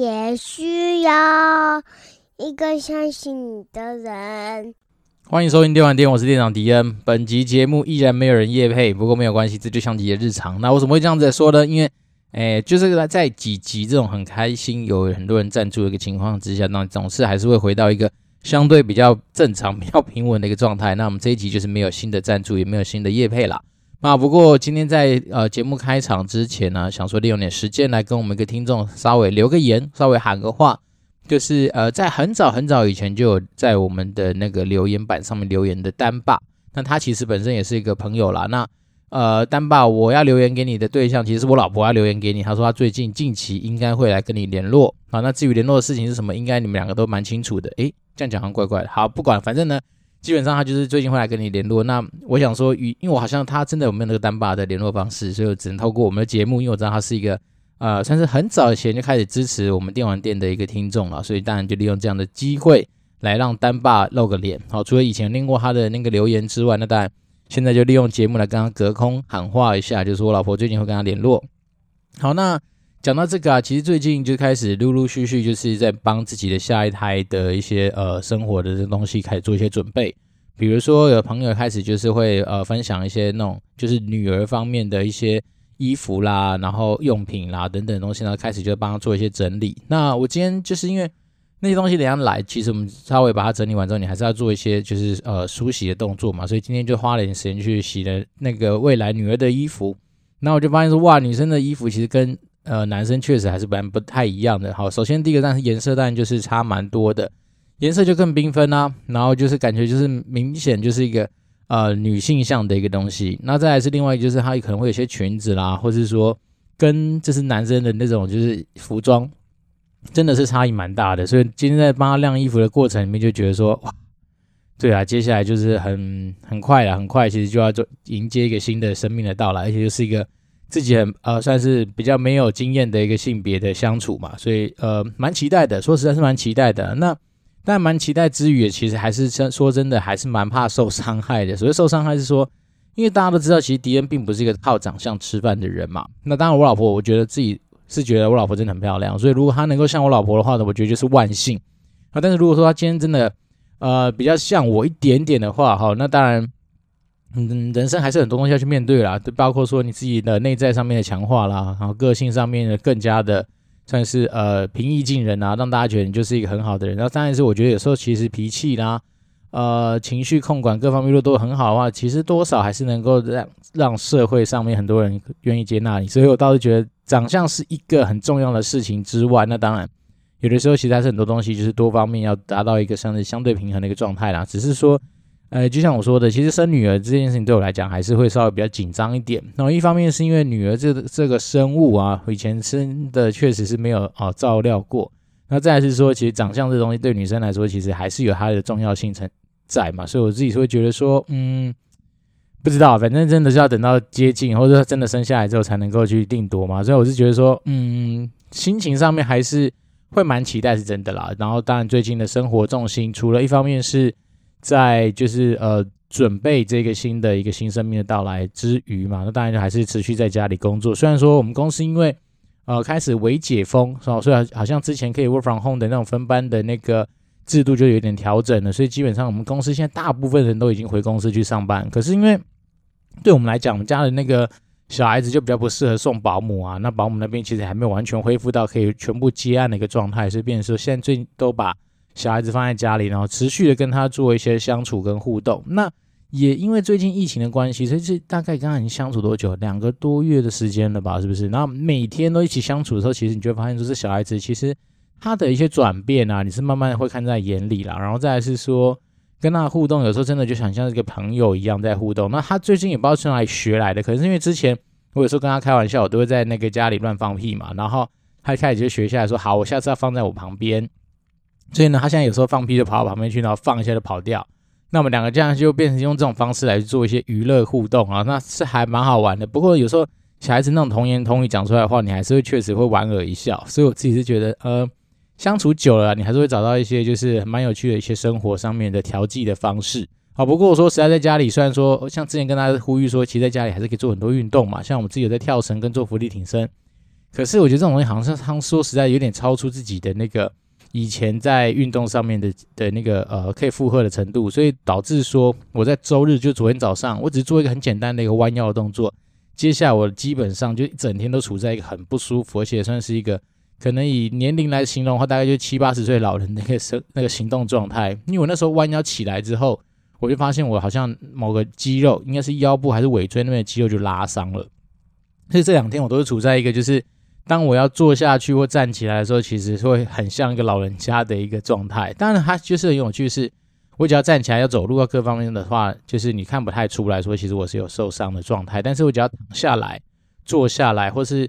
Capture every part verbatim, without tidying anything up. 也需要一个相信你的人。欢迎收听电玩店，我是店长迪恩。本集节目依然没有人业配，不过没有关系，这就像迪的日常。那为什么会这样子说呢？因为诶，就是在几集这种很开心有很多人赞助的一个情况之下，那总是还是会回到一个相对比较正常比较平稳的一个状态。那我们这一集就是没有新的赞助，也没有新的业配啦。那不过今天在呃节目开场之前呢、啊，想说利用点时间来跟我们一个听众稍微留个言，稍微喊个话。就是呃，在很早很早以前就有在我们的那个留言板上面留言的丹爸，那他其实本身也是一个朋友啦。那呃，丹爸，我要留言给你的对象其实是我老婆要留言给你，她说她最近近期应该会来跟你联络啊。那至于联络的事情是什么，应该你们两个都蛮清楚的。诶，这样讲好像怪怪的。好，不管，反正呢，基本上她就是最近会来跟你联络。那我想说，因为我好像她真的有没有那个丹爸的联络方式，所以我只能透过我们的节目，因为我知道她是一个。呃，算是很早以前就开始支持我们电玩店的一个听众了，所以当然就利用这样的机会来让丹爸露个脸。好，除了以前念过他的那个留言之外，那当然现在就利用节目来跟他隔空喊话一下，就是我老婆最近会跟他联络。好，那讲到这个啊，其实最近就开始陆陆续续就是在帮自己的下一胎的一些呃生活的东西开始做一些准备，比如说有朋友开始就是会呃分享一些那种就是女儿方面的一些。衣服啦，然后用品啦等等的东西呢，开始就帮他做一些整理。那我今天就是因为那些东西等一下来，其实我们稍微把它整理完之后，你还是要做一些就是呃梳洗的动作嘛，所以今天就花了点时间去洗了那个未来女儿的衣服。那我就发现说，哇，女生的衣服其实跟呃男生确实还是蛮不太一样的。好，首先第一个但是颜色当然就是差蛮多的，颜色就更缤纷啊，然后就是感觉就是明显就是一个。呃，女性向的一个东西，那再来是另外一个，就是它可能会有些裙子啦，或是说跟就是男生的那种就是服装，真的是差异蛮大的。所以今天在帮他晾衣服的过程里面，就觉得说，哇，对啊，接下来就是很很快了，很快其实就要做迎接一个新的生命的到来，而且就是一个自己很呃算是比较没有经验的一个性别的相处嘛，所以呃蛮期待的，说实在是蛮期待的。那但蛮期待之余，其实还是说真的，还是蛮怕受伤害的。所谓受伤害是说，因为大家都知道，其实迪恩并不是一个靠长相吃饭的人嘛。那当然，我老婆，我觉得自己是觉得我老婆真的很漂亮，所以如果她能够像我老婆的话呢，我觉得就是万幸。啊，但是如果说她今天真的呃比较像我一点点的话，哈，那当然，嗯，人生还是很多东西要去面对啦，就包括说你自己的内在上面的强化啦，然后个性上面的更加的。算是呃平易近人啊，让大家觉得你就是一个很好的人。那当然是我觉得有时候其实脾气啦、呃情绪控管各方面都很好的话，其实多少还是能够让让社会上面很多人愿意接纳你。所以我倒是觉得长相是一个很重要的事情之外，那当然有的时候其实还是很多东西就是多方面要达到一个相对相对平衡的一个状态啦。只是说，呃就像我说的，其实生女儿这件事情对我来讲还是会稍微比较紧张一点。然后一方面是因为女儿这这个生物啊，以前生的确实是没有啊照料过。那再来是说，其实长相这东西对女生来说，其实还是有它的重要性在嘛。所以我自己会觉得说，嗯，不知道，反正真的是要等到接近，或者真的生下来之后才能够去定夺嘛。所以我是觉得说，嗯，心情上面还是会蛮期待是真的啦。然后当然最近的生活重心，除了一方面是。在就是呃准备这个新的一个新生命的到来之余嘛，那当然就还是持续在家里工作。虽然说我们公司因为呃开始微解封，所以好像之前可以 work from home 的那种分班的那个制度就有点调整了，所以基本上我们公司现在大部分人都已经回公司去上班。可是因为对我们来讲，我们家的那个小孩子就比较不适合送保姆啊，那保姆那边其实还没有完全恢复到可以全部接案的一个状态，所以变成说现在最近都把小孩子放在家里，然后持续的跟他做一些相处跟互动。那也因为最近疫情的关系，所以这大概刚刚已经相处多久，两个多月的时间了吧，是不是？然后每天都一起相处的时候，其实你就会发现说，这小孩子其实他的一些转变啊，你是慢慢会看在眼里啦。然后再来是说跟他的互动，有时候真的就想像一个朋友一样在互动。那他最近也不知道从哪里学来的，可是因为之前我有时候跟他开玩笑，我都会在那个家里乱放屁嘛，然后他一开始就学下来说，好，我下次要放在我旁边。所以呢，他现在有时候放屁就跑到旁边去，然后放一下就跑掉。那我们两个这样就变成用这种方式来做一些娱乐互动啊，那是还蛮好玩的。不过有时候小孩子那种童言童语讲出来的话，你还是会确实会莞尔一笑。所以我自己是觉得，呃，相处久了，你还是会找到一些就是蛮有趣的一些生活上面的调剂的方式。好，不过我说实在在家里，虽然说像之前跟大家呼吁说，其实在家里还是可以做很多运动嘛，像我们自己有在跳绳跟做伏地挺身。可是我觉得这种东西好像他说实在有点超出自己的那个以前在运动上面 的, 的那个呃可以负荷的程度，所以导致说我在周日就昨天早上我只是做一个很简单的一个弯腰的动作，接下来我基本上就一整天都处在一个很不舒服，而且算是一个可能以年龄来形容的话大概就七八十岁老人的那个那个行动状态。因为我那时候弯腰起来之后，我就发现我好像某个肌肉应该是腰部还是尾椎那边的肌肉就拉伤了，所以这两天我都是处在一个就是当我要坐下去或站起来的时候，其实会很像一个老人家的一个状态。当然它就是很有趣，是我只要站起来要走路要各方面的话，就是你看不太出来说其实我是有受伤的状态，但是我只要躺下来坐下来或是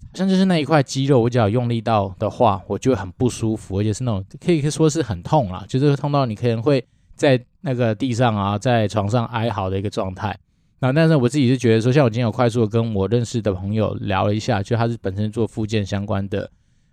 好像就是那一块肌肉我只要用力到的话，我就会很不舒服，而且是那种可以说是很痛啦，就是痛到你可能会在那个地上啊在床上哀嚎的一个状态。啊、但是我自己是觉得说，像我今天有快速的跟我认识的朋友聊了一下，就他是本身做复健相关的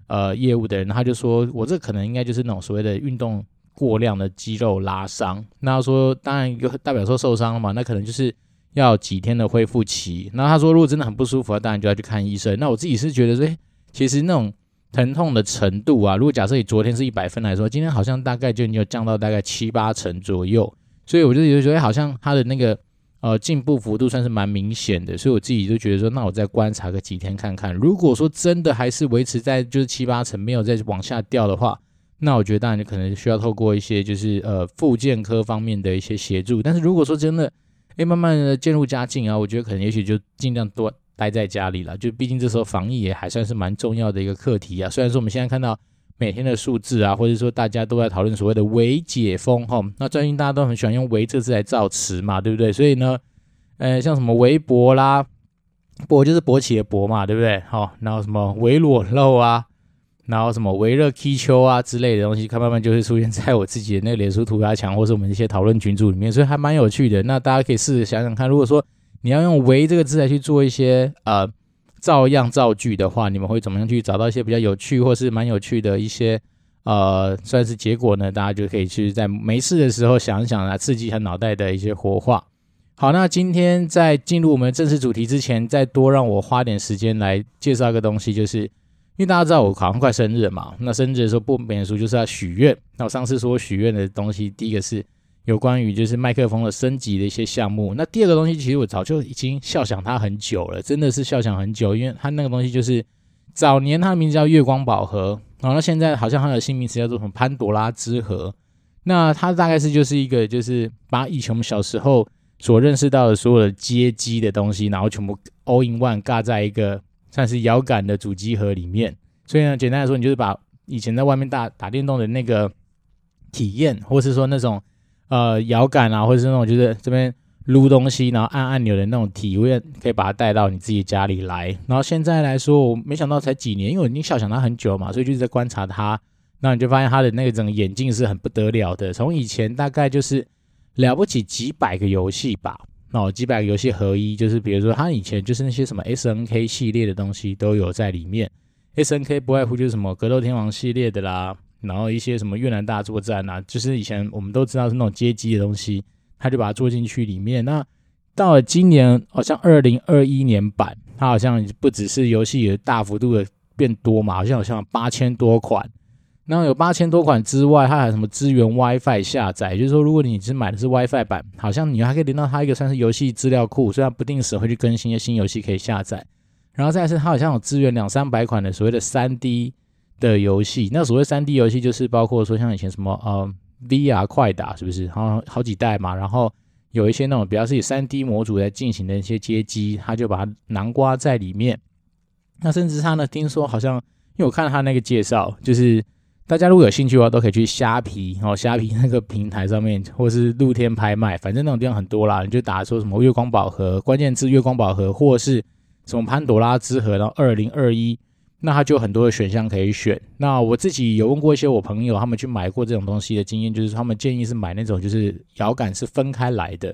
呃业务的人，他就说我这可能应该就是那种所谓的运动过量的肌肉拉伤。那他说当然代表说受伤了嘛，那可能就是要几天的恢复期。那他说如果真的很不舒服，当然就要去看医生。那我自己是觉得说、欸、其实那种疼痛的程度啊，如果假设你昨天是一百分来说，今天好像大概就你有降到大概七八成左右，所以我就觉得、欸、好像他的那个呃，进步幅度算是蛮明显的，所以我自己就觉得说，那我再观察个几天看看。如果说真的还是维持在就是七八成，没有再往下掉的话，那我觉得当然就可能需要透过一些就是呃复健科方面的一些协助。但是如果说真的，哎，慢慢的渐入佳境啊，我觉得可能也许就尽量多待在家里了，就毕竟这时候防疫也还算是蛮重要的一个课题啊。虽然说我们现在看到每天的数字啊，或者说大家都在讨论所谓的微解封吼，那最近大家都很喜欢用微这字来造词嘛，对不对？所以呢呃，像什么微博啦，博就是博起的博嘛，对不对、哦、然后什么微裸露啊，然后什么微热踢球啊之类的东西，看慢慢就会出现在我自己的那个脸书涂鸦墙或是我们一些讨论群组里面，所以还蛮有趣的。那大家可以试着想想看，如果说你要用微这个字来去做一些呃照样造句的话，你们会怎么样去找到一些比较有趣或是蛮有趣的一些呃，算是结果呢？大家就可以去在没事的时候想一想啊，刺激一下脑袋的一些活化。好，那今天在进入我们正式主题之前，再多让我花点时间来介绍一个东西，就是因为大家知道我好像快生日了嘛，那生日的时候不免俗就是要许愿。那我上次说我许愿的东西，第一个是有关于就是麦克风的升级的一些项目，那第二个东西其实我早就已经笑想它很久了，真的是笑想很久，因为它那个东西就是早年它的名字叫月光宝盒，然后现在好像它的新名词叫做什么潘多拉之盒。那它大概是就是一个就是把以前我们小时候所认识到的所有的街机的东西，然后全部 all in one 尬在一个算是摇杆的主机盒里面，所以呢简单来说，你就是把以前在外面 打, 打电动的那个体验，或是说那种呃，摇杆啊，或者是那种就是这边撸东西，然后按按钮的那种体验，可以把它带到你自己家里来。然后现在来说，我没想到才几年，因为我已经笑想它很久嘛，所以就是在观察它。那你就发现它的那个整个演进是很不得了的。从以前大概就是了不起几百个游戏吧，哦，几百个游戏合一，就是比如说它以前就是那些什么 S N K 系列的东西都有在里面。S N K 不外乎就是什么格斗天王系列的啦。然后一些什么越南大作战啊，就是以前我们都知道是那种街机的东西，他就把它做进去里面。那到了今年好像二零二一年版，它好像不只是游戏有大幅度的变多嘛，好像有像八千多款。那有八千多款之外，它还有什么支援 WiFi 下载，就是说如果你只买的是 WiFi 版，好像你还可以连到它一个算是游戏资料库，所以它不定时会去更新一些新游戏可以下载。然后再来是它好像有支援两三百款的所谓的 三 D的游戏，那所谓 三 D 游戏就是包括说像以前什么呃 V R 快打是不是，然后好几代嘛，然后有一些那种比较是以 三 D 模组来进行的一些街机，他就把它囊括在里面。那甚至他呢，听说好像因为我看他那个介绍，就是大家如果有兴趣的话，都可以去虾皮哦，虾皮那个平台上面，或是露天拍卖，反正那种地方很多啦，你就打说什么月光宝盒，关键字月光宝盒，或是什么潘朵拉之盒，然后二零二一。那它就有很多的选项可以选。那我自己有问过一些我朋友，他们去买过这种东西的经验，就是他们建议是买那种就是摇杆是分开来的、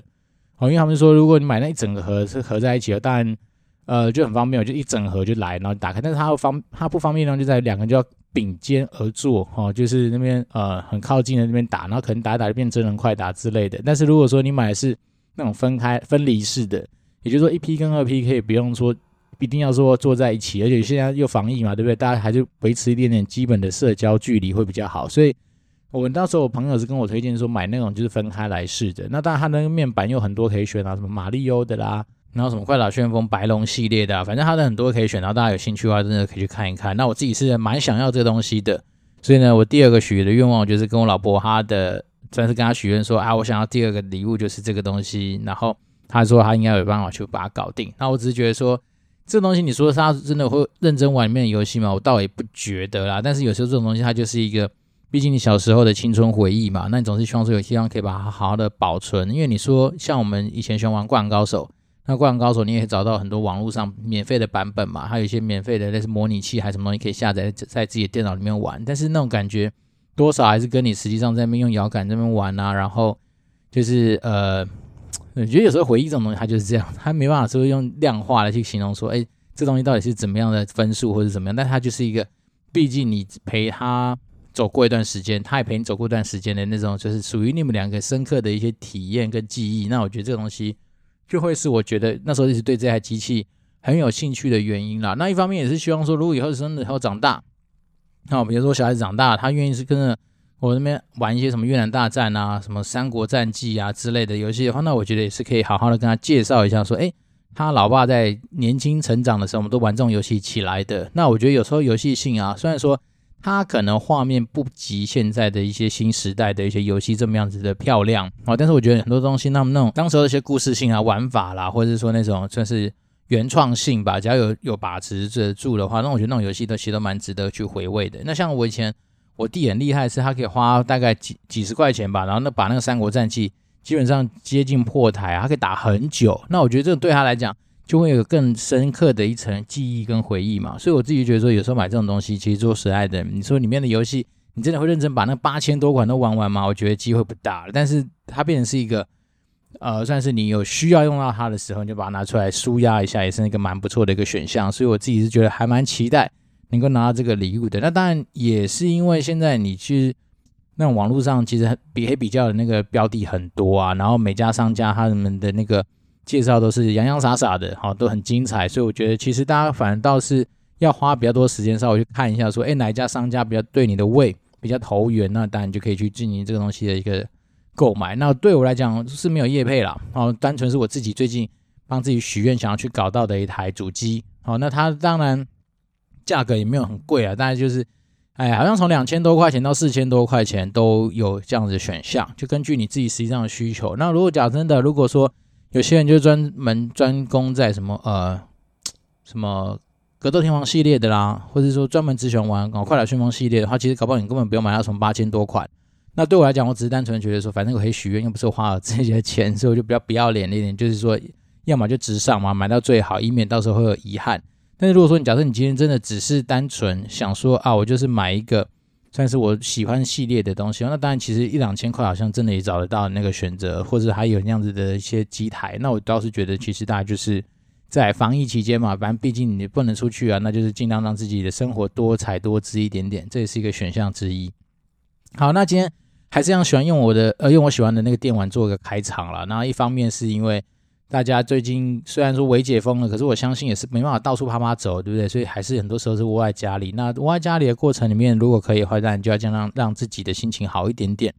哦、因为他们说如果你买那一整个盒是合在一起的，当然呃就很方便，就一整盒就来，然后打开。但是它方它不方便的地方就在两个就要并肩而坐、哦、就是那边呃很靠近的那边打，然后可能打一打就变真人快打之类的。但是如果说你买的是那种分开分离式的，也就是说一 P 跟二 P 可以不用说一定要说坐在一起，而且现在又防疫嘛，对不对？大家还是维持一点点基本的社交距离会比较好。所以我那时候我朋友是跟我推荐说买那种就是分开来试的，那当然它那个面板有很多可以选啊，什么马里欧的啦，然后什么快打旋风白龙系列的啊，反正它的很多可以选，然后大家有兴趣的话真的可以去看一看。那我自己是蛮想要这个东西的，所以呢我第二个许的愿望就是跟我老婆她的算是跟她许愿说啊，我想要第二个礼物就是这个东西，然后她说她应该有办法去把它搞定。那我只是觉得说这东西你说他真的会认真玩里面的游戏吗？我倒也不觉得啦，但是有时候这种东西它就是一个毕竟你小时候的青春回忆嘛，那你总是希望说有地方可以把它好好的保存。因为你说像我们以前喜欢玩灌篮高手，那灌篮高手你也找到很多网络上免费的版本嘛，还有一些免费的类似模拟器还什么东西可以下载在自己的电脑里面玩，但是那种感觉多少还是跟你实际上在那边用摇杆在那边玩啊，然后就是呃我觉得有时候回忆这种东西它就是这样，它没办法说用量化的去形容说哎，这东西到底是怎么样的分数或者怎么样，但它就是一个毕竟你陪他走过一段时间，他也陪你走过一段时间的那种就是属于你们两个深刻的一些体验跟记忆。那我觉得这个东西就会是我觉得那时候一直对这台机器很有兴趣的原因啦。那一方面也是希望说如果以后真的以后长大，那比如说小孩子长大他愿意是跟着我那边玩一些什么越南大战啊什么三国战记啊之类的游戏的话，那我觉得也是可以好好的跟他介绍一下说诶，他老爸在年轻成长的时候我们都玩这种游戏起来的。那我觉得有时候游戏性啊，虽然说他可能画面不及现在的一些新时代的一些游戏这么样子的漂亮、哦、但是我觉得很多东西那么那种当时候的一些故事性啊玩法啦，或者是说那种算是原创性吧，只要有有把持住的话，那我觉得那种游戏都其实都蛮值得去回味的。那像我以前我弟很厉害的是他可以花大概 几, 几十块钱吧，然后那把那个三国战记基本上接近破台、啊、他可以打很久，那我觉得这个对他来讲就会有更深刻的一层记忆跟回忆嘛。所以我自己觉得说有时候买这种东西其实做实在的，你说里面的游戏你真的会认真把那八千多款都玩完吗？我觉得机会不大了，但是它变成是一个呃，算是你有需要用到它的时候你就把它拿出来抒压一下，也是一个蛮不错的一个选项。所以我自己是觉得还蛮期待能够拿到这个礼物的。那当然也是因为现在你去那种网络上其实比比较的那个标的很多啊，然后每家商家他们的那个介绍都是洋洋洒洒的、哦、都很精彩，所以我觉得其实大家反倒是要花比较多时间稍微去看一下说、欸、哪一家商家比较对你的胃比较投缘，那当然你就可以去进行这个东西的一个购买。那对我来讲是没有业配啦、哦、单纯是我自己最近帮自己许愿想要去搞到的一台主机、哦、那它当然价格也没有很贵啊，大概就是哎，好像从两千多块钱到四千多块钱都有这样子的选项，就根据你自己实际上的需求。那如果讲真的，如果说有些人就专门专攻在什么呃什么格斗天王系列的啦，或者说专门只喜欢玩、哦、快打旋风系列的话，其实搞不好你根本不用买到从八千多块。那对我来讲，我只是单纯觉得说，反正我可以许愿，又不是我花了这些钱，所以我就比较不要脸一点，就是说，要么就直上嘛，买到最好，以免到时候会有遗憾。但是如果说你假设你今天真的只是单纯想说啊，我就是买一个算是我喜欢系列的东西，那当然其实一两千块好像真的也找得到那个选择，或者还有那样子的一些机台。那我倒是觉得其实大家就是在防疫期间嘛，反正毕竟你不能出去啊，那就是尽量让自己的生活多彩多姿一点点，这也是一个选项之一。好，那今天还是一样喜欢用我的呃用我喜欢的那个电玩做个开场啦。那一方面是因为大家最近虽然说微解封了，可是我相信也是没办法到处啪啪走，对不对？所以还是很多时候是窝在家里。那窝在家里的过程里面，如果可以的话，当然就要尽量让自己的心情好一点点。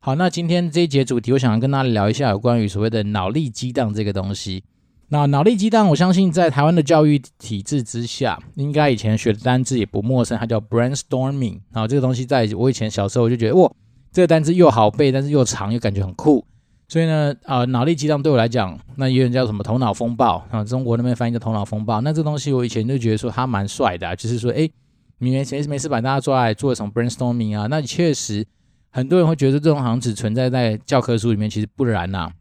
好，那今天这一节主题，我想跟大家聊一下有关于所谓的脑力激荡这个东西。那脑力激荡，我相信在台湾的教育体制之下，应该以前学的单字也不陌生，它叫 brainstorming。然后这个东西，在我以前小时候我就觉得，哇，这个单字又好背，但是又长，又感觉很酷。所以呢，呃，脑力激荡对我来讲，那也有人叫什么头脑风暴啊，中国那边翻译叫头脑风暴。那这东西我以前就觉得说它蛮帅的、啊，就是说，哎，你没事没事把大家抓来做什么 brainstorming 啊？那确实很多人会觉得这种好像只存在在教科书里面，其实不然啊。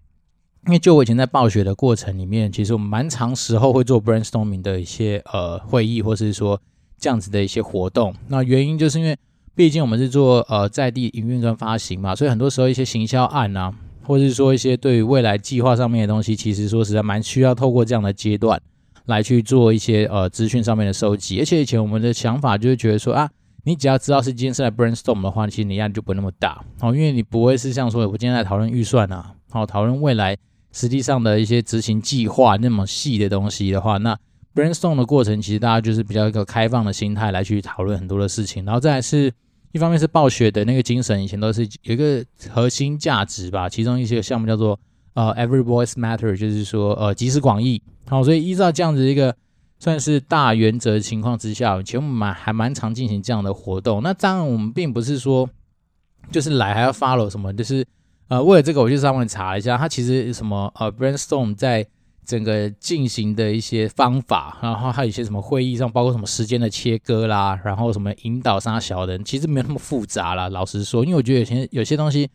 因为就我以前在报学的过程里面，其实我们蛮长时候会做 brainstorming 的一些呃会议，或是说这样子的一些活动。那原因就是因为毕竟我们是做呃在地营运跟发行嘛，所以很多时候一些行销案啊。或是说一些对于未来计划上面的东西，其实说实在蛮需要透过这样的阶段来去做一些呃资讯上面的收集。而且以前我们的想法就是觉得说啊，你只要知道是今天是来 brainstorm 的话，其实你压力就不那么大、哦、因为你不会是像说我今天来讨论预算啊，好、哦、讨论未来实际上的一些执行计划那么细的东西的话，那 brainstorm 的过程，其实大家就是比较一个开放的心态来去讨论很多的事情，然后再来是一方面是暴雪的那个精神，以前都是有一个核心价值吧，其中一些项目叫做呃 every voice matter， 就是说呃集思广益，好，所以依照这样子一个算是大原则情况之下，其实我们还蛮常进行这样的活动。那当然我们并不是说就是来还要 follow 什么，就是呃为了这个我去上网查一下，它其实什么呃 brainstorm 在整个进行的一些方法，然后还有一些什么会议上，包括什么时间的切割啦，然后什么引导啥小人，其实没有那么复杂啦。老实说，因为我觉得有些有些东西，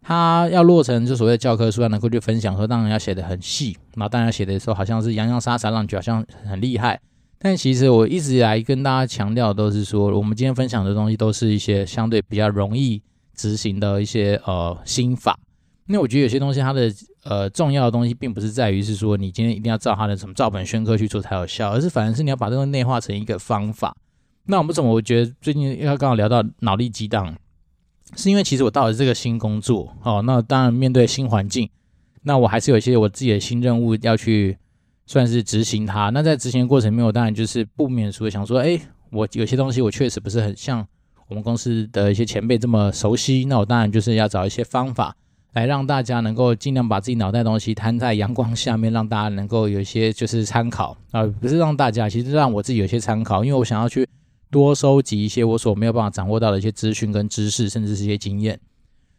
它要落成就所谓的教科书，要能够去分享说，当然要写得很细，然后当然要写的时候好像是洋洋洒洒，让你觉得好像很厉害。但其实我一直以来跟大家强调的都是说，我们今天分享的东西都是一些相对比较容易执行的一些呃心法。因为我觉得有些东西它的呃重要的东西并不是在于是说你今天一定要照它的什么照本宣科去做才有效，而是反而是你要把这个内化成一个方法。那我们怎么我觉得最近要刚好聊到脑力激荡，是因为其实我到了这个新工作哦，那当然面对新环境，那我还是有一些我自己的新任务要去算是执行它。那在执行的过程里面，我当然就是不免俗的想说，哎，我有些东西我确实不是很像我们公司的一些前辈这么熟悉，那我当然就是要找一些方法来让大家能够尽量把自己脑袋的东西摊在阳光下面，让大家能够有一些就是参考啊、呃，不是让大家，其实让我自己有一些参考，因为我想要去多收集一些我所没有办法掌握到的一些资讯跟知识，甚至是一些经验。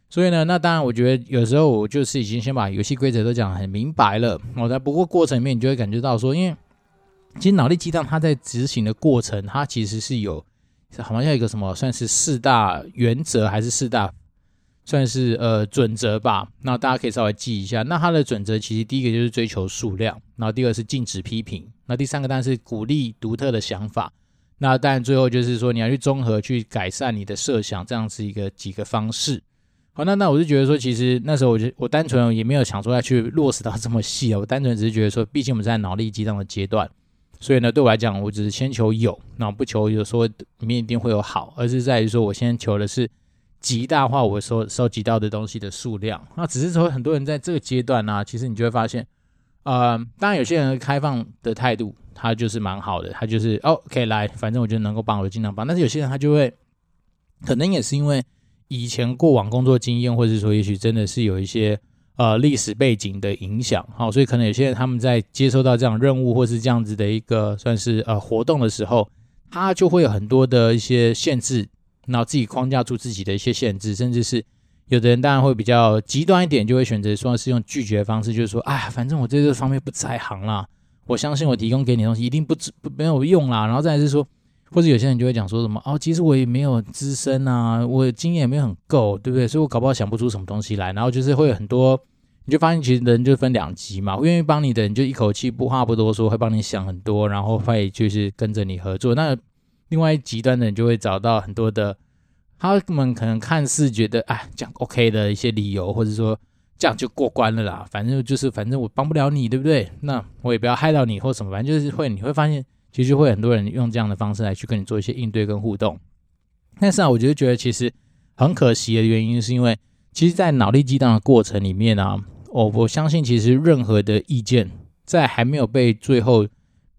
所以呢，那当然我觉得有时候我就是已经先把游戏规则都讲得很明白了，我、哦、在不过过程里面你就会感觉到说，因为其实脑力激荡它在执行的过程，它其实是有好像有一个什么算是四大原则还是四大。算是呃准则吧，那大家可以稍微记一下。那它的准则其实第一个就是追求数量，然后第二个是禁止批评，那第三个当然是鼓励独特的想法，那当然最后就是说你要去综合去改善你的设想，这样是一个几个方式。好，那那我就觉得说，其实那时候我就我单纯也没有想说要去落实到这么细啊，我单纯只是觉得说，毕竟我们在脑力激荡的阶段，所以呢对我来讲，我只是先求有，那我不求有说里面一定会有好，而是在于说我先求的是。极大化我收收集到的东西的数量，那只是说很多人在这个阶段呢、啊，其实你就会发现，呃，当然有些人的开放的态度，他就是蛮好的，他就是哦可以来，反正我觉得能够帮我就尽量帮。但是有些人他就会，可能也是因为以前过往工作经验，或者说也许真的是有一些呃历史背景的影响，好、哦，所以可能有些人他们在接收到这样任务或是这样子的一个算是呃活动的时候，他就会有很多的一些限制。然后自己框架出自己的一些限制，甚至是有的人当然会比较极端一点，就会选择说是用拒绝的方式，就是说哎，反正我对这方面不在行啦，我相信我提供给你的东西一定不不没有用啦。然后再来是说，或者有些人就会讲说什么哦，其实我也没有资深啊，我经验也没有很够，对不对？所以我搞不好想不出什么东西来。然后就是会有很多，你就发现其实人就分两极嘛，愿意帮你的人就一口气不话不多说，会帮你想很多，然后会就是跟着你合作。那另外极端的人就会找到很多的，他们可能看似觉得哎这样 OK 的一些理由，或者说这样就过关了啦，反正就是反正我帮不了你，对不对？那我也不要害到你或什么，反正就是会你会发现，其实会很多人用这样的方式来去跟你做一些应对跟互动。但是啊，我就觉得其实很可惜的原因，是因为其实，在脑力激荡的过程里面啊，我、哦、我相信其实任何的意见在还没有被最后。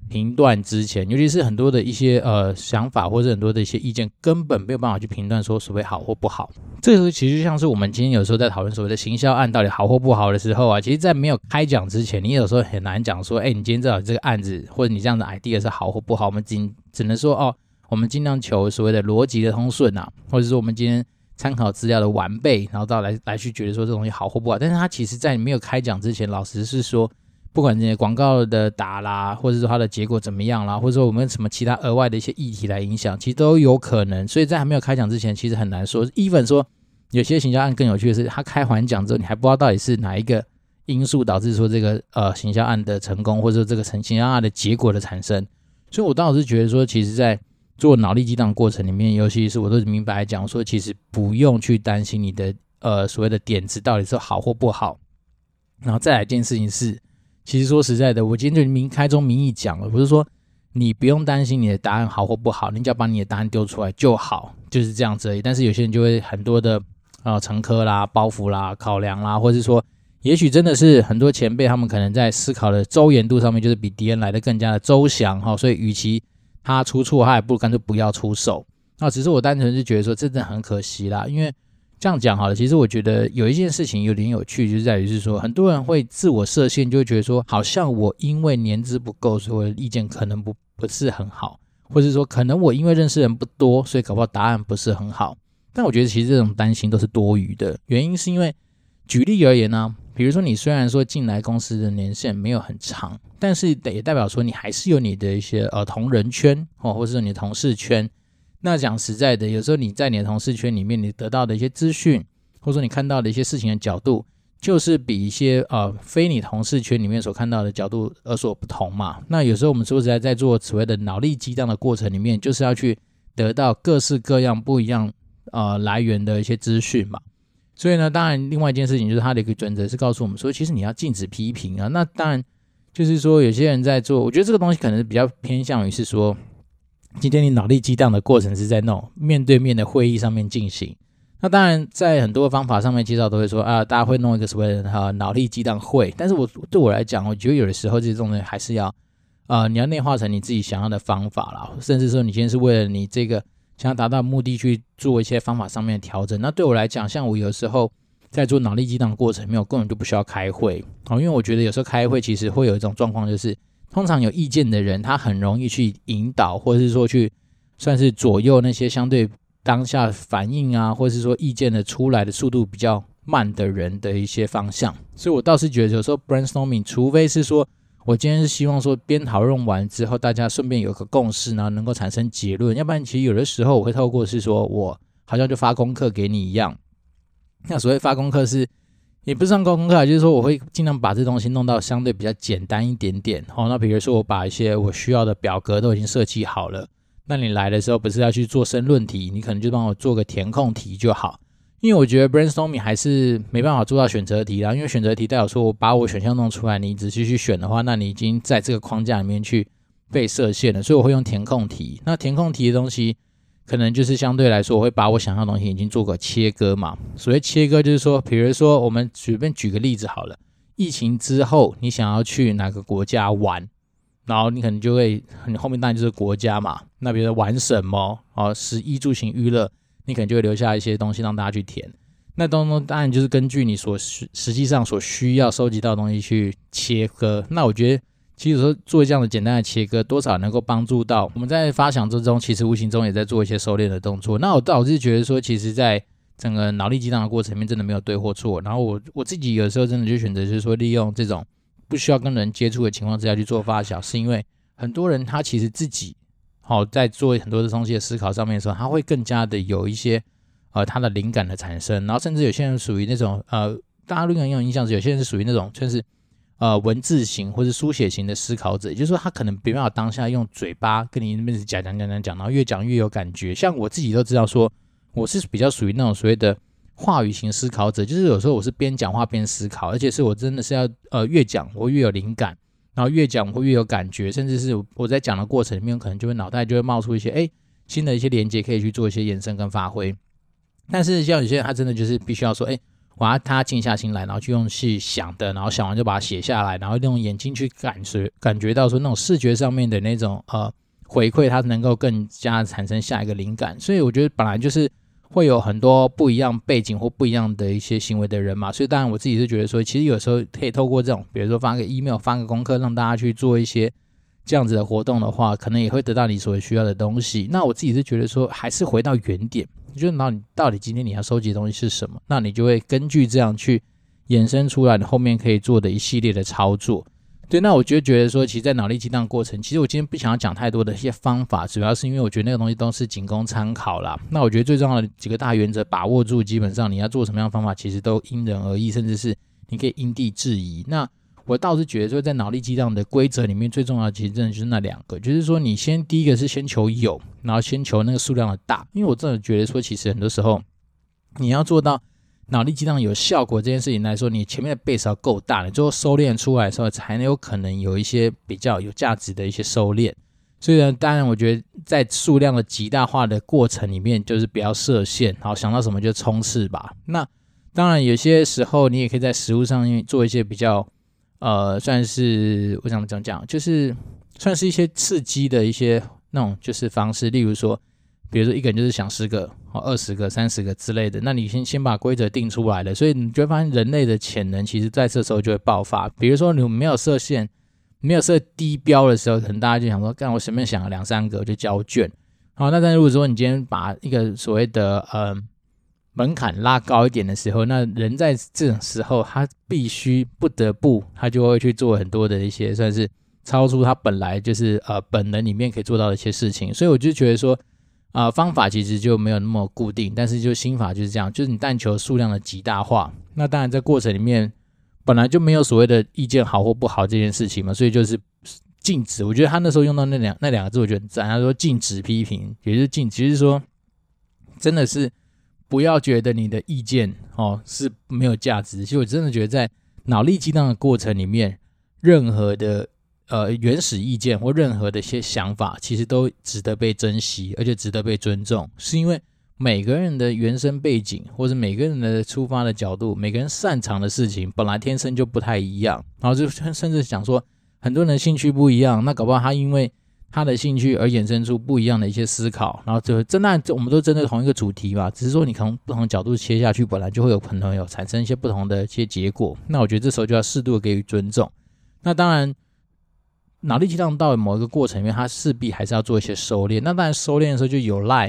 评断之前，尤其是很多的一些呃想法或者很多的一些意见，根本没有办法去评断说所谓好或不好。这个时候其实就像是我们今天有时候在讨论所谓的行销案到底好或不好的时候啊，其实在没有开讲之前，你有时候很难讲说，哎，你今天知道这个案子或者你这样的 idea 是好或不好，我们只只能说哦，我们尽量求所谓的逻辑的通顺啊，或者说我们今天参考资料的完备，然后到来来去觉得说这东西好或不好。但是它其实在你没有开讲之前，老实是说。不管这些广告的打啦，或者说它的结果怎么样啦，或者说我们什么其他额外的一些议题来影响，其实都有可能。所以在还没有开讲之前，其实很难说。even 说有些行销案更有趣的是，它开完讲之后，你还不知道到底是哪一个因素导致说这个呃行销案的成功，或者说这个行销案的结果的产生。所以我倒是觉得说，其实在做脑力激荡过程里面，尤其是我都明白讲说，其实不用去担心你的呃所谓的点子到底是好或不好。然后再来一件事情是。其实说实在的，我今天就明开宗明义讲了，不是说你不用担心你的答案好或不好，你只要把你的答案丢出来就好，就是这样子而已。但是有些人就会很多的呃，沉疴啦、包袱啦、考量啦，或者是说也许真的是很多前辈他们可能在思考的周延度上面，就是比敌人来的更加的周详哈，所以与其他出错，他还不如干脆不要出手。那只是我单纯是觉得说，真的很可惜啦，因为这样讲好了，其实我觉得有一件事情有点有趣，就是在于是说，很多人会自我设限，就会觉得说，好像我因为年资不够，所以我的意见可能不不是很好，或者说可能我因为认识人不多，所以搞不好答案不是很好。但我觉得其实这种担心都是多余的，原因是因为举例而言呢、啊，比如说你虽然说进来公司的年限没有很长，但是也代表说你还是有你的一些呃同人圈哦，或者说你的同事圈。那讲实在的，有时候你在你的同事圈里面，你得到的一些资讯，或者说你看到的一些事情的角度，就是比一些呃非你同事圈里面所看到的角度而所不同嘛。那有时候我们说实在，在做所谓的脑力激荡的过程里面，就是要去得到各式各样不一样呃来源的一些资讯嘛。所以呢，当然另外一件事情就是它的一个准则是告诉我们说，其实你要禁止批评啊。那当然就是说，有些人在做，我觉得这个东西可能比较偏向于是说，今天你脑力激荡的过程是在那种面对面的会议上面进行。那当然在很多方法上面介绍都会说啊，大家会弄一个所谓的、呃、脑力激荡会，但是我对我来讲，我觉得有的时候这种东西还是要呃，你要内化成你自己想要的方法啦，甚至说你今天是为了你这个想要达到目的去做一些方法上面的调整。那对我来讲，像我有时候在做脑力激荡的过程里面，我根本就不需要开会、哦、因为我觉得有时候开会其实会有一种状况，就是通常有意见的人，他很容易去引导，或者是说去算是左右那些相对当下反应啊，或者是说意见的出来的速度比较慢的人的一些方向。所以我倒是觉得有时候 brainstorming， 除非是说我今天是希望说边讨论完之后，大家顺便有个共识，然后能够产生结论，要不然其实有的时候我会透过是说我好像就发功课给你一样。那所谓发功课是也不是上高功课，就是说我会尽量把这东西弄到相对比较简单一点点、哦、那比如说我把一些我需要的表格都已经设计好了，那你来的时候不是要去做申论题，你可能就帮我做个填空题就好。因为我觉得 brainstorming 还是没办法做到选择题啦，因为选择题代表说我把我选项弄出来，你仔细去选的话，那你已经在这个框架里面去被设限了，所以我会用填空题。那填空题的东西可能就是相对来说，我会把我想要的东西已经做个切割嘛。所谓切割就是说，比如说我们随便举个例子好了，疫情之后你想要去哪个国家玩，然后你可能就会，你后面当然就是国家嘛。那比如说玩什么哦，食衣住行娱乐，你可能就会留下一些东西让大家去填。那当中当然就是根据你所实际上所需要收集到的东西去切割。那我觉得，其实说做这样的简单的切割，多少能够帮助到我们在发想之中，其实无形中也在做一些收敛的动作。那我倒是觉得说，其实在整个脑力激荡的过程里面，真的没有对或错。然后我我自己有时候真的就选择就是说，利用这种不需要跟人接触的情况之下去做发想，是因为很多人他其实自己好、哦、在做很多的东西的思考上面的时候，他会更加的有一些呃他的灵感的产生。然后甚至有些人属于那种呃，大家如果很有印象，有些人是属于那种就是呃，文字型或是书写型的思考者，也就是说他可能没办法当下用嘴巴跟你那边讲讲讲讲讲，然后越讲越有感觉。像我自己都知道说，我是比较属于那种所谓的话语型思考者，就是有时候我是边讲话边思考，而且是我真的是要呃越讲我越有灵感，然后越讲我越有感觉，甚至是我在讲的过程里面，可能就会脑袋就会冒出一些哎新的一些连结，可以去做一些延伸跟发挥。但是像有些人他真的就是必须要说哎。我要他静下心来，然后就用去想的，然后想完就把它写下来，然后用眼睛去感觉感觉到说那种视觉上面的那种呃回馈，它能够更加产生下一个灵感。所以我觉得本来就是会有很多不一样背景或不一样的一些行为的人嘛，所以当然我自己是觉得说，其实有时候可以透过这种比如说发个 email 发个功课让大家去做一些这样子的活动的话，可能也会得到你所需要的东西。那我自己是觉得说，还是回到原点，就是到你到底今天你要收集的东西是什么，那你就会根据这样去衍生出来你后面可以做的一系列的操作。对，那我就觉得说，其实在脑力激荡过程，其实我今天不想要讲太多的一些方法，主要是因为我觉得那个东西都是仅供参考啦。那我觉得最重要的几个大原则把握住，基本上你要做什么样的方法其实都因人而异，甚至是你可以因地制宜。那我倒是觉得说，在脑力激荡的规则里面，最重要的其实真的就是那两个，就是说你先第一个是先求有，然后先求那个数量的大。因为我真的觉得说，其实很多时候你要做到脑力激荡有效果这件事情来说，你前面的 base 要够大，你最后收敛出来的时候，才能有可能有一些比较有价值的一些收敛。所以呢，当然我觉得在数量的极大化的过程里面，就是不要设限，然后想到什么就冲刺吧。那当然有些时候你也可以在食物上面做一些比较呃算是我想怎么讲，就是算是一些刺激的一些那种就是方式，例如说比如说一个人就是想十个二十个三十个之类的，那你 先, 先把规则定出来了，所以你就会发现人类的潜能其实在这时候就会爆发。比如说你没有设限没有设低标的时候，可能大家就想说干我随便想了两三个就交卷。好，那但如果说你今天把一个所谓的呃门槛拉高一点的时候，那人在这种时候他必须不得不他就会去做很多的一些算是超出他本来就是呃本能里面可以做到的一些事情。所以我就觉得说呃方法其实就没有那么固定，但是就心法就是这样，就是你但求数量的极大化。那当然在过程里面本来就没有所谓的意见好或不好这件事情嘛，所以就是禁止。我觉得他那时候用到那两那两个字我觉得很赞，他说禁止批评，也就是禁止，就是说真的是不要觉得你的意见、哦、是没有价值。其实我真的觉得在脑力激荡的过程里面，任何的呃原始意见或任何的一些想法其实都值得被珍惜，而且值得被尊重，是因为每个人的原生背景或者每个人的出发的角度，每个人擅长的事情本来天生就不太一样，然后就甚至想说很多人兴趣不一样，那搞不好他因为他的兴趣而衍生出不一样的一些思考，然后就真的我们都针对同一个主题嘛，只是说你从不同角度切下去本来就会有朋友产生一些不同的一些结果，那我觉得这时候就要适度的给予尊重。那当然脑力激荡到某一个过程里面他势必还是要做一些收敛，那当然收敛的时候就有赖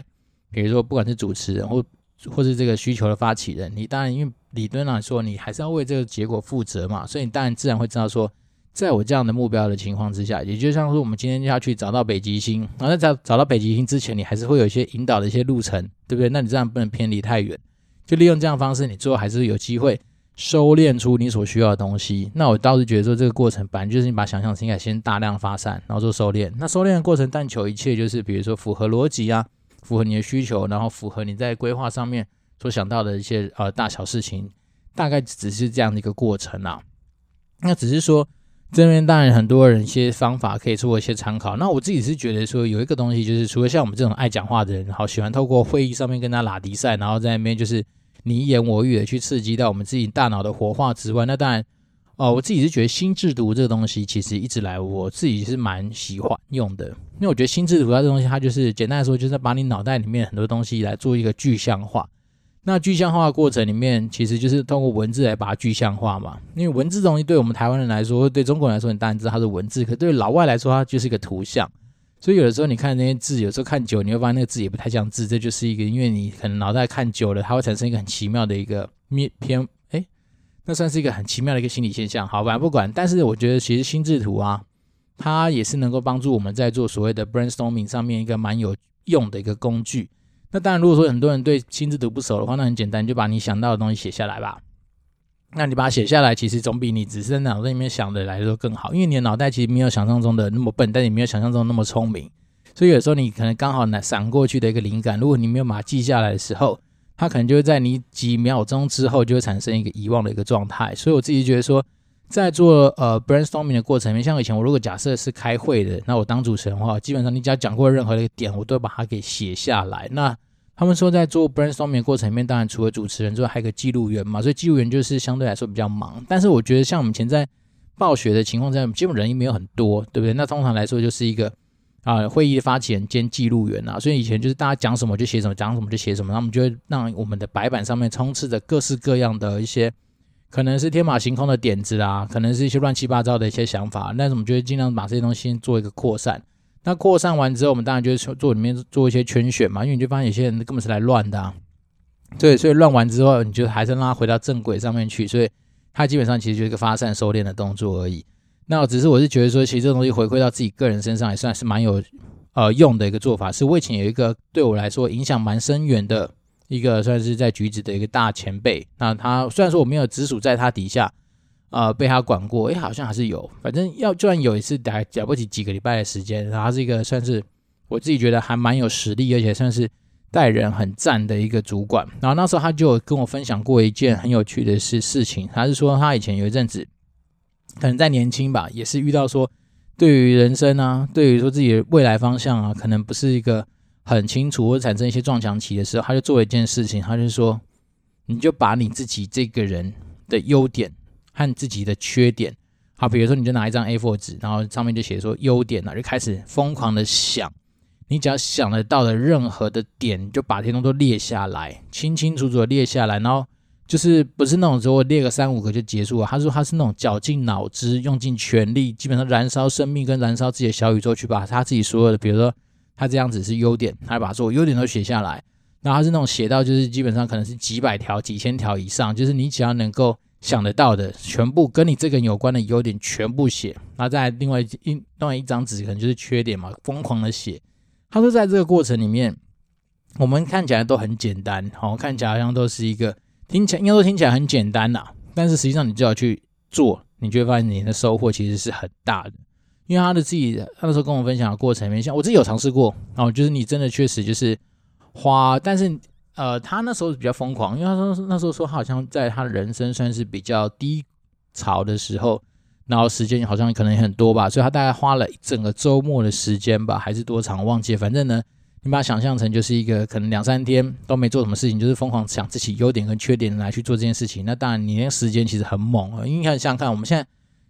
比如说不管是主持人 或, 或是这个需求的发起人，你当然因为理论上说你还是要为这个结果负责嘛，所以你当然自然会知道说在我这样的目标的情况之下，也就像说我们今天要去找到北极星，然后在 找, 找到北极星之前你还是会有一些引导的一些路程，对不对？那你这样不能偏离太远，就利用这样的方式你最后还是有机会收敛出你所需要的东西。那我倒是觉得说这个过程本来就是你把想象情感先大量发散，然后做收敛，那收敛的过程但求一切就是比如说符合逻辑啊，符合你的需求，然后符合你在规划上面所想到的一些呃大小事情，大概只是这样的一个过程啊。那只是说这边当然很多人一些方法可以做一些参考，那我自己是觉得说有一个东西就是除了像我们这种爱讲话的人好喜欢透过会议上面跟他拉迪赛，然后在那边就是你一言我语的去刺激到我们自己大脑的活化之外，那当然哦，我自己是觉得心智图这个东西其实一直来我自己是蛮喜欢用的，因为我觉得心智图它这东西它就是简单来说就是把你脑袋里面很多东西来做一个具象化，那具象化的过程里面其实就是通过文字来把它具象化嘛，因为文字东西对我们台湾人来说对中国人来说你当然知道它是文字，可对老外来说它就是一个图像，所以有的时候你看那些字有时候看久你会发现那个字也不太像字，这就是一个因为你可能脑袋看久了它会产生一个很奇妙的一个偏那算是一个很奇妙的一个心理现象，好吧不管，但是我觉得其实心智图啊它也是能够帮助我们在做所谓的 brainstorming 上面一个蛮有用的一个工具。那当然如果说很多人对心智图不熟的话，那很简单，就把你想到的东西写下来吧，那你把它写下来其实总比你只是在脑袋里面想的来说更好，因为你的脑袋其实没有想象中的那么笨，但也没有想象中那么聪明，所以有时候你可能刚好闪过去的一个灵感如果你没有把它记下来的时候，它可能就会在你几秒钟之后就会产生一个遗忘的一个状态。所以我自己觉得说在做呃 brainstorming 的过程里面，像以前我如果假设是开会的，那我当主持人的话基本上你只要讲过任何的一个点我都把它给写下来。那他们说在做 brainstorming 的过程里面当然除了主持人之外还有一个记录员嘛，所以记录员就是相对来说比较忙，但是我觉得像我们以前在暴雪的情况下基本人也没有很多，对不对？那通常来说就是一个啊，会议发起人兼记录员啊，所以以前就是大家讲什么就写什么，讲什么就写什么，他们就会让我们的白板上面充斥着各式各样的一些，可能是天马行空的点子啊，可能是一些乱七八糟的一些想法，那我们就会尽量把这些东西先做一个扩散。那扩散完之后，我们当然就会做里面做一些圈选嘛，因为你就发现有些人根本是来乱的啊，对，所以乱完之后，你就还是让他回到正轨上面去，所以他基本上其实就是一个发散收敛的动作而已。那只是我是觉得说其实这东西回馈到自己个人身上也算是蛮有呃用的一个做法，是我以前有一个对我来说影响蛮深远的一个算是在橘子的一个大前辈，那他虽然说我没有直属在他底下呃被他管过，诶好像还是有，反正要就算有一次大概了不起几个礼拜的时间，然后他是一个算是我自己觉得还蛮有实力而且算是带人很赞的一个主管，然后那时候他就有跟我分享过一件很有趣的事情，他是说他以前有一阵子可能在年轻吧，也是遇到说对于人生啊，对于说自己的未来方向啊，可能不是一个很清楚或产生一些撞墙期的时候，他就做了一件事情，他就说你就把你自己这个人的优点和自己的缺点，好，比如说你就拿一张 A 四 纸，然后上面就写说优点，然后就开始疯狂的想，你只要想得到的任何的点，就把这些东西都列下来，清清楚楚的列下来，然后就是不是那种时候列个三五个就结束了，他说他是那种绞尽脑汁，用尽全力，基本上燃烧生命跟燃烧自己的小宇宙去把他自己所有的，比如说他这样子是优点，他把所有优点都写下来，然后他是那种写到就是基本上可能是几百条几千条以上，就是你只要能够想得到的全部跟你这个人有关的优点全部写，然后再来另外 一, 另外一张纸可能就是缺点嘛，疯狂的写。他说在这个过程里面我们看起来都很简单、哦、看起来好像都是一个听起来应该说听起来很简单啦、啊、但是实际上你只要去做，你就会发现你的收获其实是很大的。因为他的自己他那时候跟我分享的过程里面，像我自己有尝试过、哦、就是你真的确实就是花，但是呃，他那时候比较疯狂，因为他说那时候说他好像在他人生算是比较低潮的时候，然后时间好像可能也很多吧，所以他大概花了一整个周末的时间吧，还是多长我忘记了，反正呢你把它想象成就是一个可能两三天都没做什么事情，就是疯狂想自己优点跟缺点来去做这件事情。那当然你那时间其实很猛，因为想想看我们现在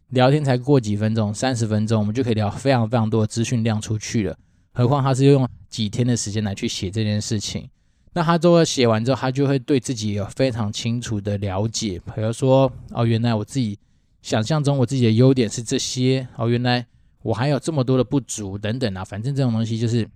聊天才过几分钟，三十分钟我们就可以聊非常非常多的资讯量出去了，何况他是用几天的时间来去写这件事情。那他都写完之后，他就会对自己有非常清楚的了解，比如说哦，原来我自己想象中我自己的优点是这些，哦，原来我还有这么多的不足等等啊。反正这种东西就是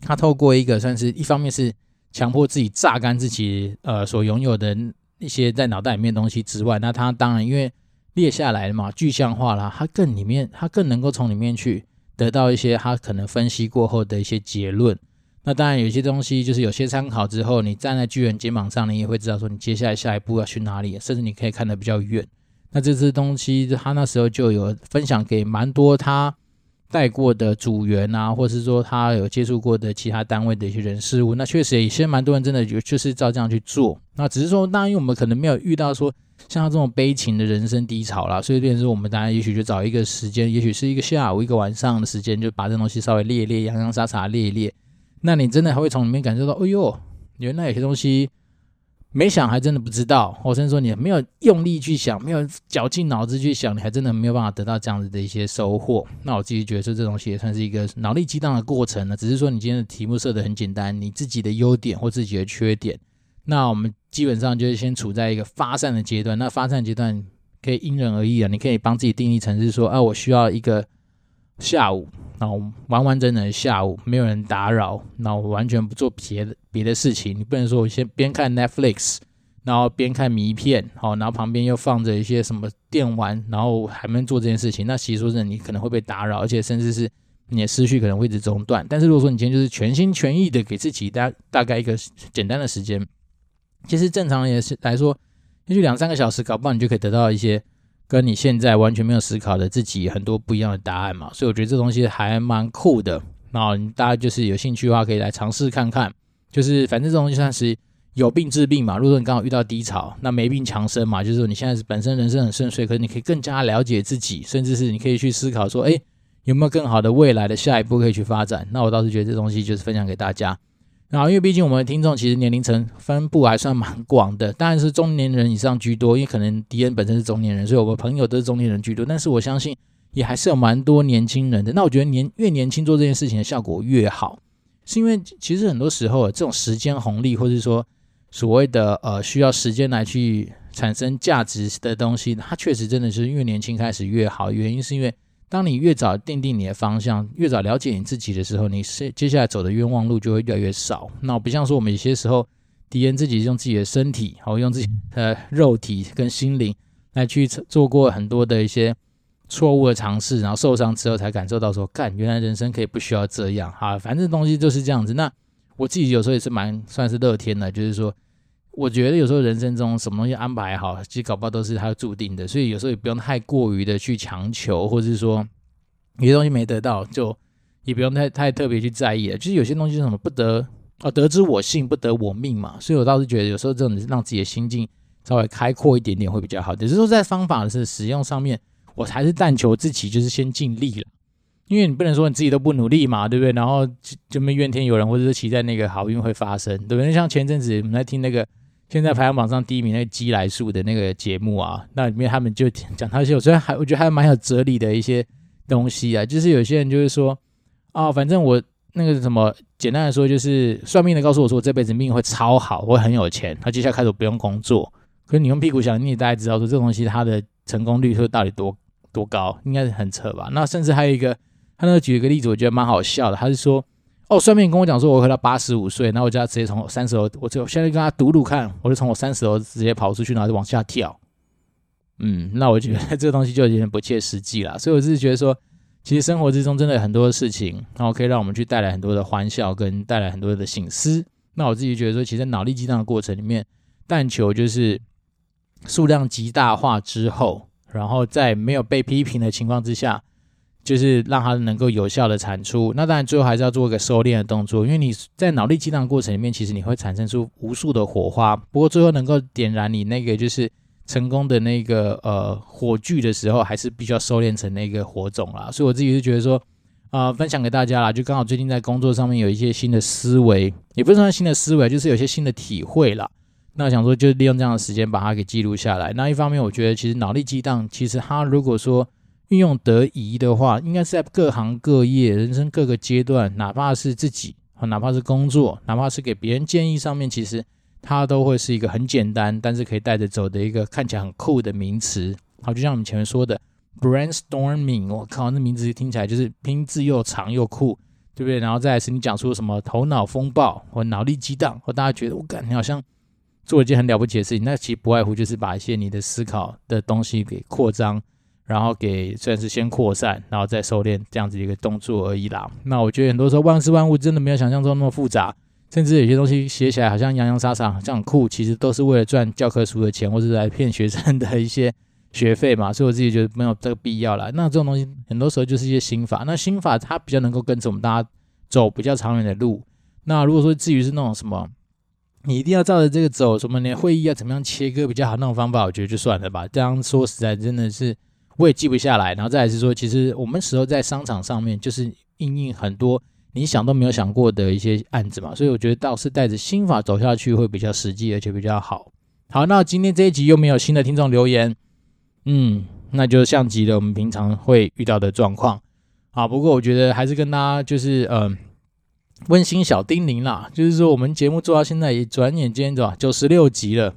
他透过一个算是一方面是强迫自己榨干自己呃所拥有的一些在脑袋里面的东西之外，那他当然因为列下来了嘛，具象化了，他更里面他更能够从里面去得到一些他可能分析过后的一些结论。那当然有些东西就是有些参考之后，你站在巨人肩膀上，你也会知道说你接下来下一步要去哪里，甚至你可以看得比较远。那这次东西他那时候就有分享给蛮多他带过的组员啊，或是说他有接触过的其他单位的一些人事物，那确实也现在蛮多人真的就是照这样去做。那只是说当然因为我们可能没有遇到说像他这种悲情的人生低潮啦，所以变成我们大家也许就找一个时间，也许是一个下午一个晚上的时间，就把这东西稍微列列洋洋洒洒列列，那你真的还会从里面感受到，哎呦，原来有些东西没想还真的不知道，或、哦、甚至说你没有用力去想，没有绞尽脑汁去想，你还真的没有办法得到这样子的一些收获。那我自己觉得说这东西也算是一个脑力激荡的过程了，只是说你今天的题目设得很简单，你自己的优点或自己的缺点，那我们基本上就是先处在一个发散的阶段。那发散阶段可以因人而异啊，你可以帮自己定义成是说，啊，我需要一个下午，然后完完整整的下午，没有人打扰，然后完全不做别 的, 别的事情。你不能说我先边看 Netflix 然后边看迷片，然后旁边又放着一些什么电玩，然后还没做这件事情，那其实说真的你可能会被打扰，而且甚至是你的思绪可能会一直中断。但是如果说你今天就是全心全意的给自己 大, 大概一个简单的时间，其实正常也是来说也许两三个小时搞不好你就可以得到一些跟你现在完全没有思考的自己很多不一样的答案嘛，所以我觉得这东西还蛮酷的。那大家就是有兴趣的话可以来尝试看看，就是反正这东西算是有病治病嘛，如果你刚好遇到低潮，那没病强身嘛，就是说你现在本身人生很顺遂，可是你可以更加了解自己，甚至是你可以去思考说，哎，有没有更好的未来的下一步可以去发展。那我倒是觉得这东西就是分享给大家。然后因为毕竟我们的听众其实年龄层分布还算蛮广的，当然是中年人以上居多，因为可能迪恩本身是中年人，所以我们朋友都是中年人居多，但是我相信也还是有蛮多年轻人的。那我觉得年越年轻做这件事情的效果越好，是因为其实很多时候这种时间红利，或是说所谓的呃需要时间来去产生价值的东西，它确实真的是越年轻开始越好。原因是因为当你越早定定你的方向，越早了解你自己的时候，你接下来走的冤枉路就会越来越少。那我不像说我们有些时候敌人自己用自己的身体，用自己的肉体跟心灵来去做过很多的一些错误的尝试，然后受伤之后才感受到说，干，原来人生可以不需要这样啊！反正东西就是这样子。那我自己有时候也是蛮算是乐天的，就是说我觉得有时候人生中什么东西安排好，其实搞不好都是它注定的，所以有时候也不用太过于的去强求，或者是说有些东西没得到就也不用 太, 太特别去在意了。就是有些东西是什么不得、哦、得知我幸不得我命嘛，所以我倒是觉得有时候这种让自己的心境稍微开阔一点点会比较好。只是说在方法的使用上面，我还是但求自己就是先尽力了，因为你不能说你自己都不努力嘛，对不对？然后就没怨天尤人，或者是期待那个好运会发生，对不对？像前阵子我们在听那个现在排行榜上第一名那个基来素的那个节目啊，那里面他们就讲到一些，我觉得还我觉得还蛮有哲理的一些东西啊。就是有些人就是说，啊，反正我那个什么，简单的说就是算命的告诉我说我这辈子命会超好，我会很有钱，那接下来开始我不用工作。可是你用屁股想，你也大概知道说这东西它的成功率到底多多高，应该是很扯吧。那甚至还有一个，他那个举一个例子，我觉得蛮好笑的，他是说。哦，算命跟我讲说我回到八十五岁，然后我就要直接从三十楼，我就现在跟他赌赌看，我就从我三十楼直接跑出去，然后就往下跳。嗯，那我觉得这个东西就有点不切实际啦。所以我是觉得说，其实生活之中真的有很多事情，然后可以让我们去带来很多的欢笑，跟带来很多的省思。那我自己觉得说，其实脑力激荡的过程里面，但求就是数量极大化之后，然后在没有被批评的情况之下，就是让它能够有效的产出。那当然最后还是要做一个收敛的动作，因为你在脑力激荡过程里面，其实你会产生出无数的火花，不过最后能够点燃你那个就是成功的那个呃火炬的时候，还是必须要收敛成那个火种啦。所以我自己是觉得说呃，分享给大家啦，就刚好最近在工作上面有一些新的思维，也不是说新的思维，就是有些新的体会啦。那我想说就利用这样的时间把它给记录下来。那一方面我觉得其实脑力激荡，其实它如果说运用得宜的话，应该是在各行各业、人生各个阶段，哪怕是自己，哪怕是工作，哪怕是给别人建议上面，其实它都会是一个很简单，但是可以带着走的一个看起来很酷的名词。好，就像我们前面说的 brainstorming， 我靠，那名字听起来就是拼字又长又酷，对不对？然后再来是你讲出什么头脑风暴或脑力激荡，或大家觉得我感觉好像做一件很了不起的事情，那其实不外乎就是把一些你的思考的东西给扩张。然后给算是先扩散，然后再收敛这样子一个动作而已啦。那我觉得很多时候万事万物真的没有想象中那么复杂，甚至有些东西写起来好像洋洋洒洒，好像很酷，其实都是为了赚教科书的钱，或是来骗学生的一些学费嘛。所以我自己觉得没有这个必要啦。那这种东西很多时候就是一些心法，那心法它比较能够跟着我们大家走比较长远的路。那如果说至于是那种什么，你一定要照着这个走，什么你会议要怎么样切割比较好那种方法，我觉得就算了吧。这样说实在真的是。我也记不下来，然后再来是说，其实我们时候在商场上面就是因应很多你想都没有想过的一些案子嘛，所以我觉得倒是带着心法走下去会比较实际，而且比较好。好，那今天这一集又没有新的听众留言，嗯，那就像极了我们平常会遇到的状况。好，不过我觉得还是跟大家就是嗯、呃、温馨小叮咛啦，就是说我们节目做到现在也转眼间对吧九十六集了。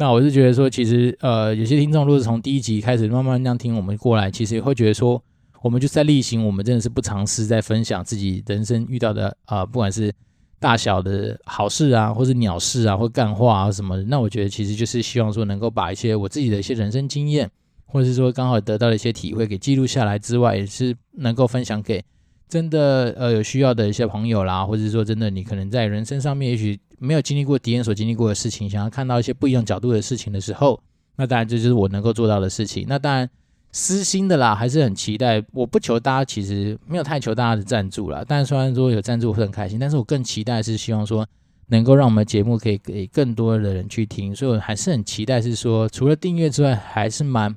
那我是觉得说，其实呃，有些听众如果是从第一集开始慢慢这样听我们过来，其实也会觉得说，我们就是在例行，我们真的是不尝试在分享自己人生遇到的啊、呃，不管是大小的好事啊，或是鸟事啊，或干话啊什么的。那我觉得其实就是希望说，能够把一些我自己的一些人生经验，或者是说刚好得到的一些体会给记录下来之外，也是能够分享给真的呃有需要的一些朋友啦，或者是说真的你可能在人生上面也许。没有经历过敌人所经历过的事情，想要看到一些不一样角度的事情的时候，那当然这就是我能够做到的事情。那当然私心的啦，还是很期待，我不求大家，其实没有太求大家的赞助啦，但虽然说有赞助会很开心，但是我更期待是希望说能够让我们节目可以给更多的人去听，所以我还是很期待是说除了订阅之外，还是蛮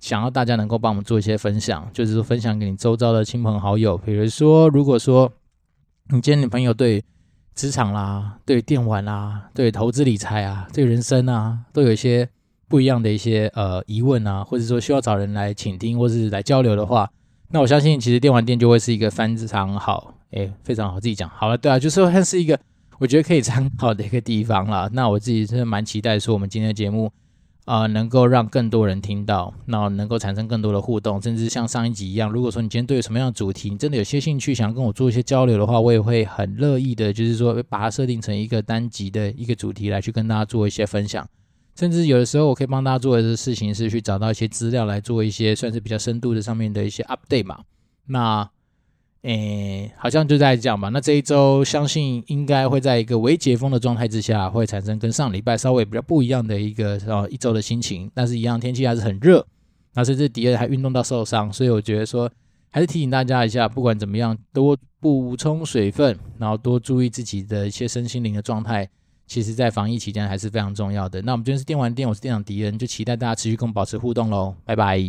想要大家能够帮我们做一些分享，就是说分享给你周遭的亲朋好友。比如说如果说你今天你朋友对职场啦，对电玩啦，对投资理财啊，对人生啊，都有一些不一样的一些呃疑问啊，或者说需要找人来倾听或是来交流的话，那我相信其实电玩店就会是一个非常好，诶，非常好自己讲好了，对啊，就是它是一个我觉得可以参考的一个地方啦。那我自己真的蛮期待说我们今天的节目啊、呃，能够让更多人听到，那能够产生更多的互动，甚至像上一集一样，如果说你今天对什么样的主题你真的有些兴趣，想跟我做一些交流的话，我也会很乐意的，就是说把它设定成一个单集的一个主题来去跟大家做一些分享，甚至有的时候我可以帮大家做的事情是去找到一些资料来做一些算是比较深度的上面的一些 update 嘛。那诶，好像就在讲吧。那这一周相信应该会在一个微解封的状态之下，会产生跟上礼拜稍微比较不一样的一个、哦、一周的心情。但是一样天气还是很热，那甚至迪尔还运动到受伤，所以我觉得说还是提醒大家一下，不管怎么样，多补充水分，然后多注意自己的一些身心灵的状态。其实，在防疫期间还是非常重要的。那我们今天是电玩店，我是店长迪恩，就期待大家持续跟我们保持互动喽，拜拜。